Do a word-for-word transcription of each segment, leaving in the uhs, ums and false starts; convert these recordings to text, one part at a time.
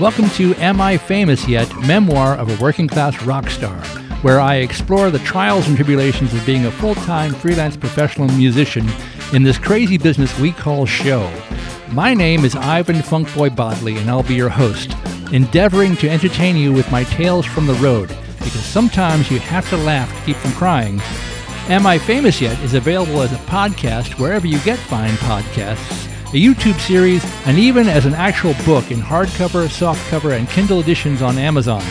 Welcome to Am I Famous Yet? Memoir of a Working Class Rock Star, where I explore the trials and tribulations of being a full-time freelance professional musician in this crazy business we call show. My name is Ivan Funkboy Bodley, and I'll be your host, endeavoring to entertain you with my tales from the road, because sometimes you have to laugh to keep from crying. Am I Famous Yet? Is available as a podcast wherever you get fine podcasts, a YouTube series, and even as an actual book in hardcover, softcover, and Kindle editions on Amazon.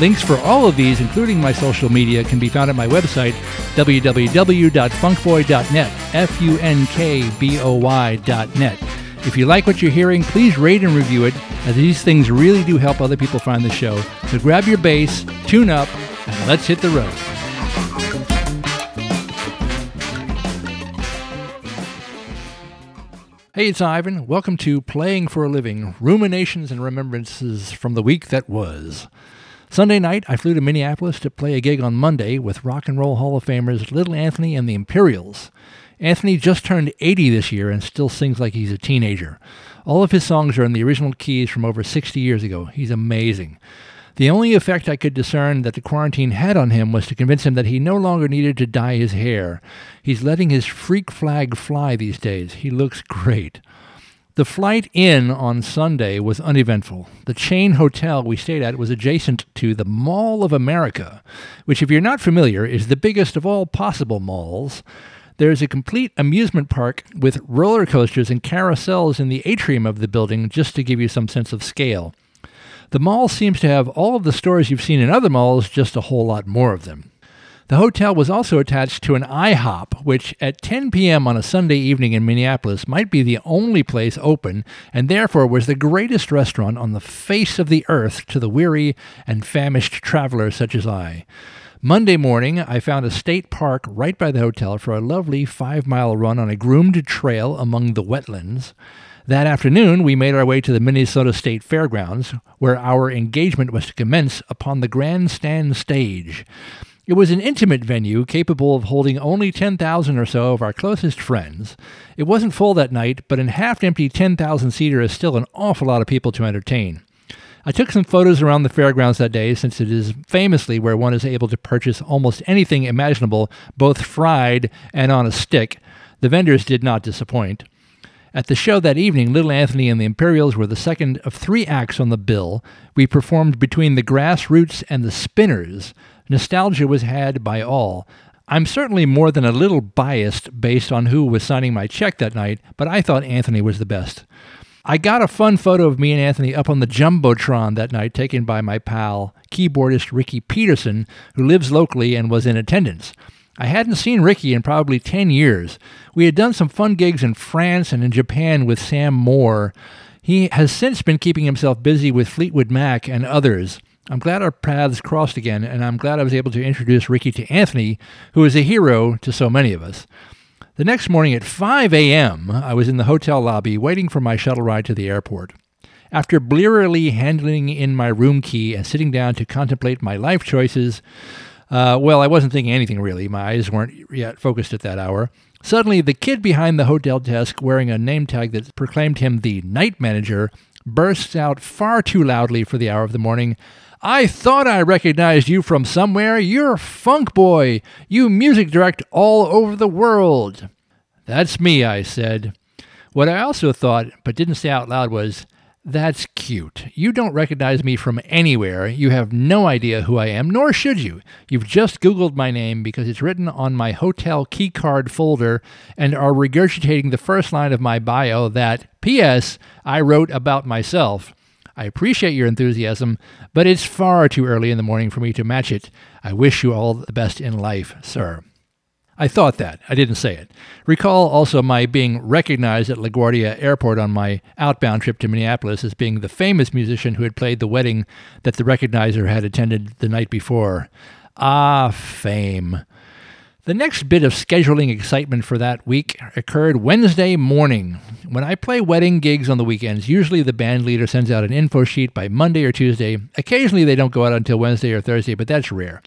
Links for all of these, including my social media, can be found at my website, w w w dot funkboy dot net, F U N K B O Y dot net. If you like what you're hearing, please rate and review it, as these things really do help other people find the show. So grab your bass, tune up, and let's hit the road. Hey, it's Ivan. Welcome to Playing for a Living, Ruminations and Remembrances from the Week That Was. Sunday night, I flew to Minneapolis to play a gig on Monday with Rock and Roll Hall of Famers Little Anthony and the Imperials. Anthony just turned eighty this year and still sings like he's a teenager. All of his songs are in the original keys from over sixty years ago. He's amazing. The only effect I could discern that the quarantine had on him was to convince him that he no longer needed to dye his hair. He's letting his freak flag fly these days. He looks great. The flight in on Sunday was uneventful. The chain hotel we stayed at was adjacent to the Mall of America, which, if you're not familiar, is the biggest of all possible malls. There's a complete amusement park with roller coasters and carousels in the atrium of the building, just to give you some sense of scale. The mall seems to have all of the stores you've seen in other malls, just a whole lot more of them. The hotel was also attached to an IHOP, which at ten p.m. on a Sunday evening in Minneapolis might be the only place open, and therefore was the greatest restaurant on the face of the earth to the weary and famished traveler such as I. Monday morning, I found a state park right by the hotel for a lovely five-mile run on a groomed trail among the wetlands. That afternoon, we made our way to the Minnesota State Fairgrounds, where our engagement was to commence upon the grandstand stage. It was an intimate venue capable of holding only ten thousand or so of our closest friends. It wasn't full that night, but an half-empty ten thousand seater is still an awful lot of people to entertain. I took some photos around the fairgrounds that day, since it is famously where one is able to purchase almost anything imaginable, both fried and on a stick. The vendors did not disappoint. At the show that evening, Little Anthony and the Imperials were the second of three acts on the bill. We performed Between the Grassroots and the Spinners. Nostalgia was had by all. I'm certainly more than a little biased based on who was signing my check that night, but I thought Anthony was the best. I got a fun photo of me and Anthony up on the Jumbotron that night, taken by my pal, keyboardist Ricky Peterson, who lives locally and was in attendance. I hadn't seen Ricky in probably ten years. We had done some fun gigs in France and in Japan with Sam Moore. He has since been keeping himself busy with Fleetwood Mac and others. I'm glad our paths crossed again, and I'm glad I was able to introduce Ricky to Anthony, who is a hero to so many of us. The next morning at five a.m., I was in the hotel lobby waiting for my shuttle ride to the airport. After blearily handling in my room key and sitting down to contemplate my life choices, Uh, well, I wasn't thinking anything, really. My eyes weren't yet focused at that hour. Suddenly, the kid behind the hotel desk, wearing a name tag that proclaimed him the night manager, bursts out far too loudly for the hour of the morning. "I thought I recognized you from somewhere. You're Funkboy. You music direct all over the world." "That's me," I said. What I also thought, but didn't say out loud, was, "That's cute. You don't recognize me from anywhere. You have no idea who I am, nor should you. You've just Googled my name because it's written on my hotel key card folder and are regurgitating the first line of my bio that, P S, I wrote about myself. I appreciate your enthusiasm, but it's far too early in the morning for me to match it. I wish you all the best in life, sir." I thought that. I didn't say it. Recall also my being recognized at LaGuardia Airport on my outbound trip to Minneapolis as being the famous musician who had played the wedding that the recognizer had attended the night before. Ah, fame. The next bit of scheduling excitement for that week occurred Wednesday morning. When I play wedding gigs on the weekends, usually the band leader sends out an info sheet by Monday or Tuesday. Occasionally they don't go out until Wednesday or Thursday, but that's rare.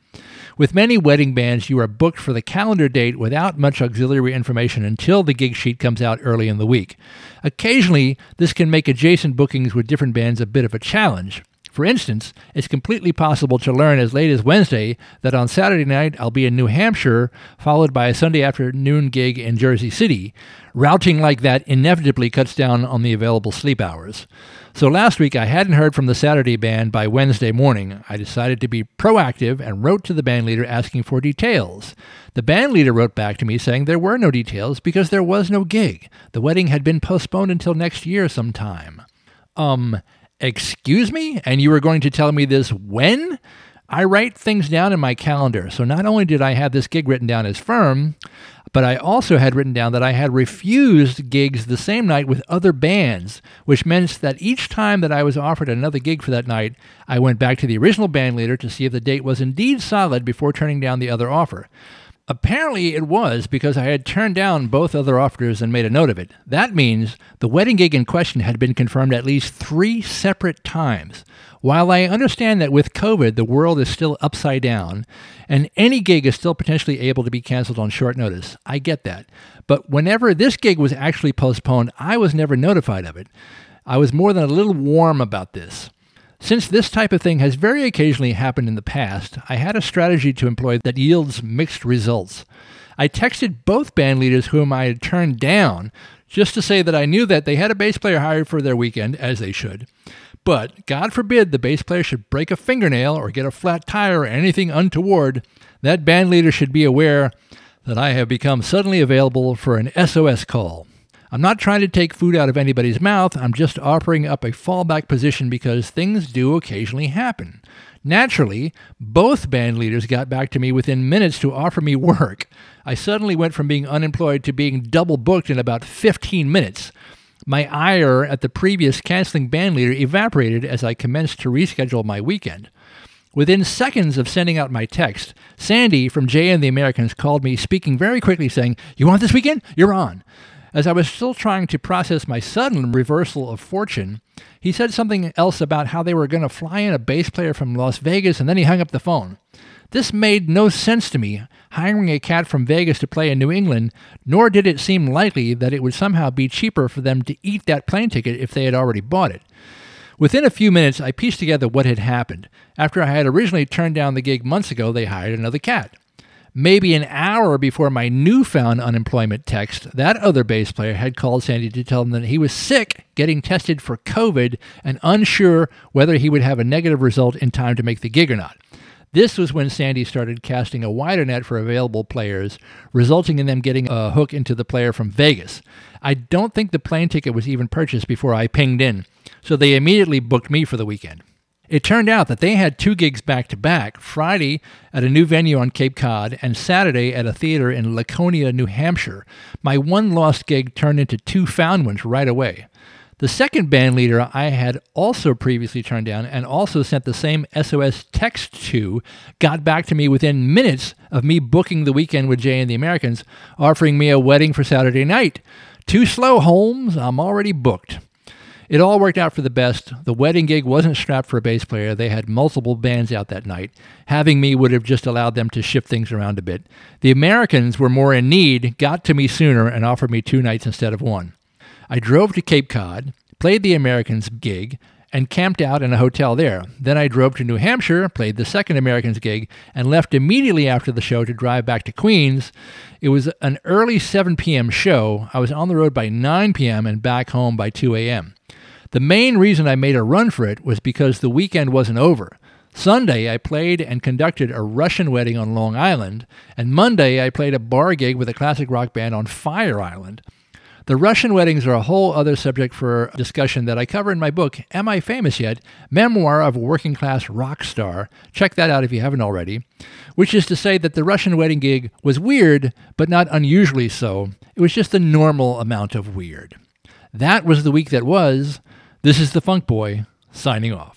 With many wedding bands, you are booked for the calendar date without much auxiliary information until the gig sheet comes out early in the week. Occasionally, this can make adjacent bookings with different bands a bit of a challenge. For instance, it's completely possible to learn as late as Wednesday that on Saturday night I'll be in New Hampshire, followed by a Sunday afternoon gig in Jersey City. Routing like that inevitably cuts down on the available sleep hours. So last week I hadn't heard from the Saturday band by Wednesday morning. I decided to be proactive and wrote to the band leader asking for details. The band leader wrote back to me saying there were no details because there was no gig. The wedding had been postponed until next year sometime. Um... Excuse me? And you were going to tell me this when? I write things down in my calendar, so not only did I have this gig written down as firm, but I also had written down that I had refused gigs the same night with other bands, which meant that each time that I was offered another gig for that night, I went back to the original band leader to see if the date was indeed solid before turning down the other offer. Apparently it was, because I had turned down both other offers and made a note of it. That means the wedding gig in question had been confirmed at least three separate times. While I understand that with COVID, the world is still upside down, and any gig is still potentially able to be canceled on short notice, I get that. But whenever this gig was actually postponed, I was never notified of it. I was more than a little warm about this. Since this type of thing has very occasionally happened in the past, I had a strategy to employ that yields mixed results. I texted both band leaders whom I had turned down just to say that I knew that they had a bass player hired for their weekend, as they should, but God forbid the bass player should break a fingernail or get a flat tire or anything untoward. That band leader should be aware that I have become suddenly available for an S O S call. I'm not trying to take food out of anybody's mouth, I'm just offering up a fallback position because things do occasionally happen. Naturally, both band leaders got back to me within minutes to offer me work. I suddenly went from being unemployed to being double booked in about fifteen minutes. My ire at the previous canceling band leader evaporated as I commenced to reschedule my weekend. Within seconds of sending out my text, Sandy from Jay and the Americans called me, speaking very quickly, saying, "You want this weekend? You're on." As I was still trying to process my sudden reversal of fortune, he said something else about how they were going to fly in a bass player from Las Vegas, and then he hung up the phone. This made no sense to me, hiring a cat from Vegas to play in New England, nor did it seem likely that it would somehow be cheaper for them to eat that plane ticket if they had already bought it. Within a few minutes, I pieced together what had happened. After I had originally turned down the gig months ago, they hired another cat. Maybe an hour before my newfound unemployment text, that other bass player had called Sandy to tell him that he was sick, getting tested for COVID, and unsure whether he would have a negative result in time to make the gig or not. This was when Sandy started casting a wider net for available players, resulting in them getting a hook into the player from Vegas. I don't think the plane ticket was even purchased before I pinged in, so they immediately booked me for the weekend. It turned out that they had two gigs back-to-back, Friday at a new venue on Cape Cod and Saturday at a theater in Laconia, New Hampshire. My one lost gig turned into two found ones right away. The second band leader I had also previously turned down and also sent the same S O S text to got back to me within minutes of me booking the weekend with Jay and the Americans, offering me a wedding for Saturday night. Too slow, Holmes. I'm already booked. It all worked out for the best. The wedding gig wasn't strapped for a bass player. They had multiple bands out that night. Having me would have just allowed them to shift things around a bit. The Americans were more in need, got to me sooner, and offered me two nights instead of one. I drove to Cape Cod, played the Americans gig, and camped out in a hotel there. Then I drove to New Hampshire, played the second Americans gig, and left immediately after the show to drive back to Queens. It was an early seven p.m. show. I was on the road by nine p.m. and back home by two a.m. The main reason I made a run for it was because the weekend wasn't over. Sunday, I played and conducted a Russian wedding on Long Island, and Monday, I played a bar gig with a classic rock band on Fire Island. The Russian weddings are a whole other subject for discussion that I cover in my book, Am I Famous Yet? Memoir of a Working Class Rock Star. Check that out if you haven't already. Which is to say that the Russian wedding gig was weird, but not unusually so. It was just the normal amount of weird. That was the week that was. This is the Funkboy, signing off.